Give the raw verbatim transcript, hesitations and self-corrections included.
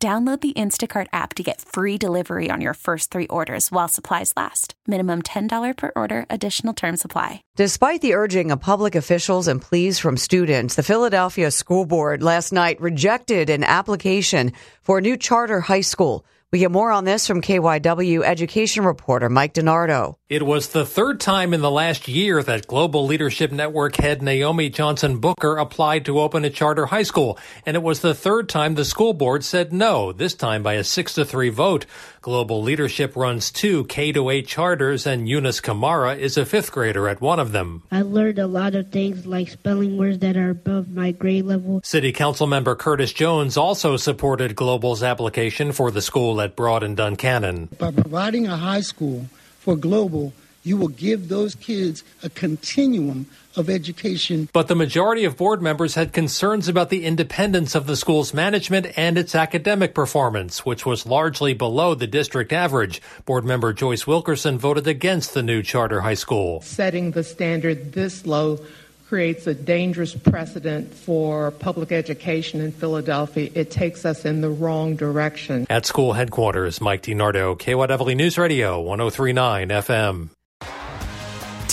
Download the Instacart app to get free delivery on your first three orders while supplies last. Minimum ten dollars per order. Additional terms apply. Despite the urging of public officials and pleas from students, the Philadelphia School Board last night rejected an application for a new charter high school. We get more on this from K Y W education reporter Mike DeNardo. It was the third time in the last year that Global Leadership Network head Naomi Johnson-Booker applied to open a charter high school, and it was the third time the school board said no, this time by a six to three vote. Global Leadership runs two K through eight charters, and Eunice Kamara is a fifth grader at one of them. I learned a lot of things like spelling words that are above my grade level. City Council member Curtis Jones also supported Global's application for the school at Broad and Duncannon. By providing a high school for Global, you will give those kids a continuum of education. But the majority of board members had concerns about the independence of the school's management and its academic performance, which was largely below the district average. Board member Joyce Wilkerson voted against the new charter high school. Setting the standard this low creates a dangerous precedent for public education in Philadelphia. It takes us in the wrong direction. At school headquarters, Mike DeNardo, K Y W Newsradio, one oh three point nine F M.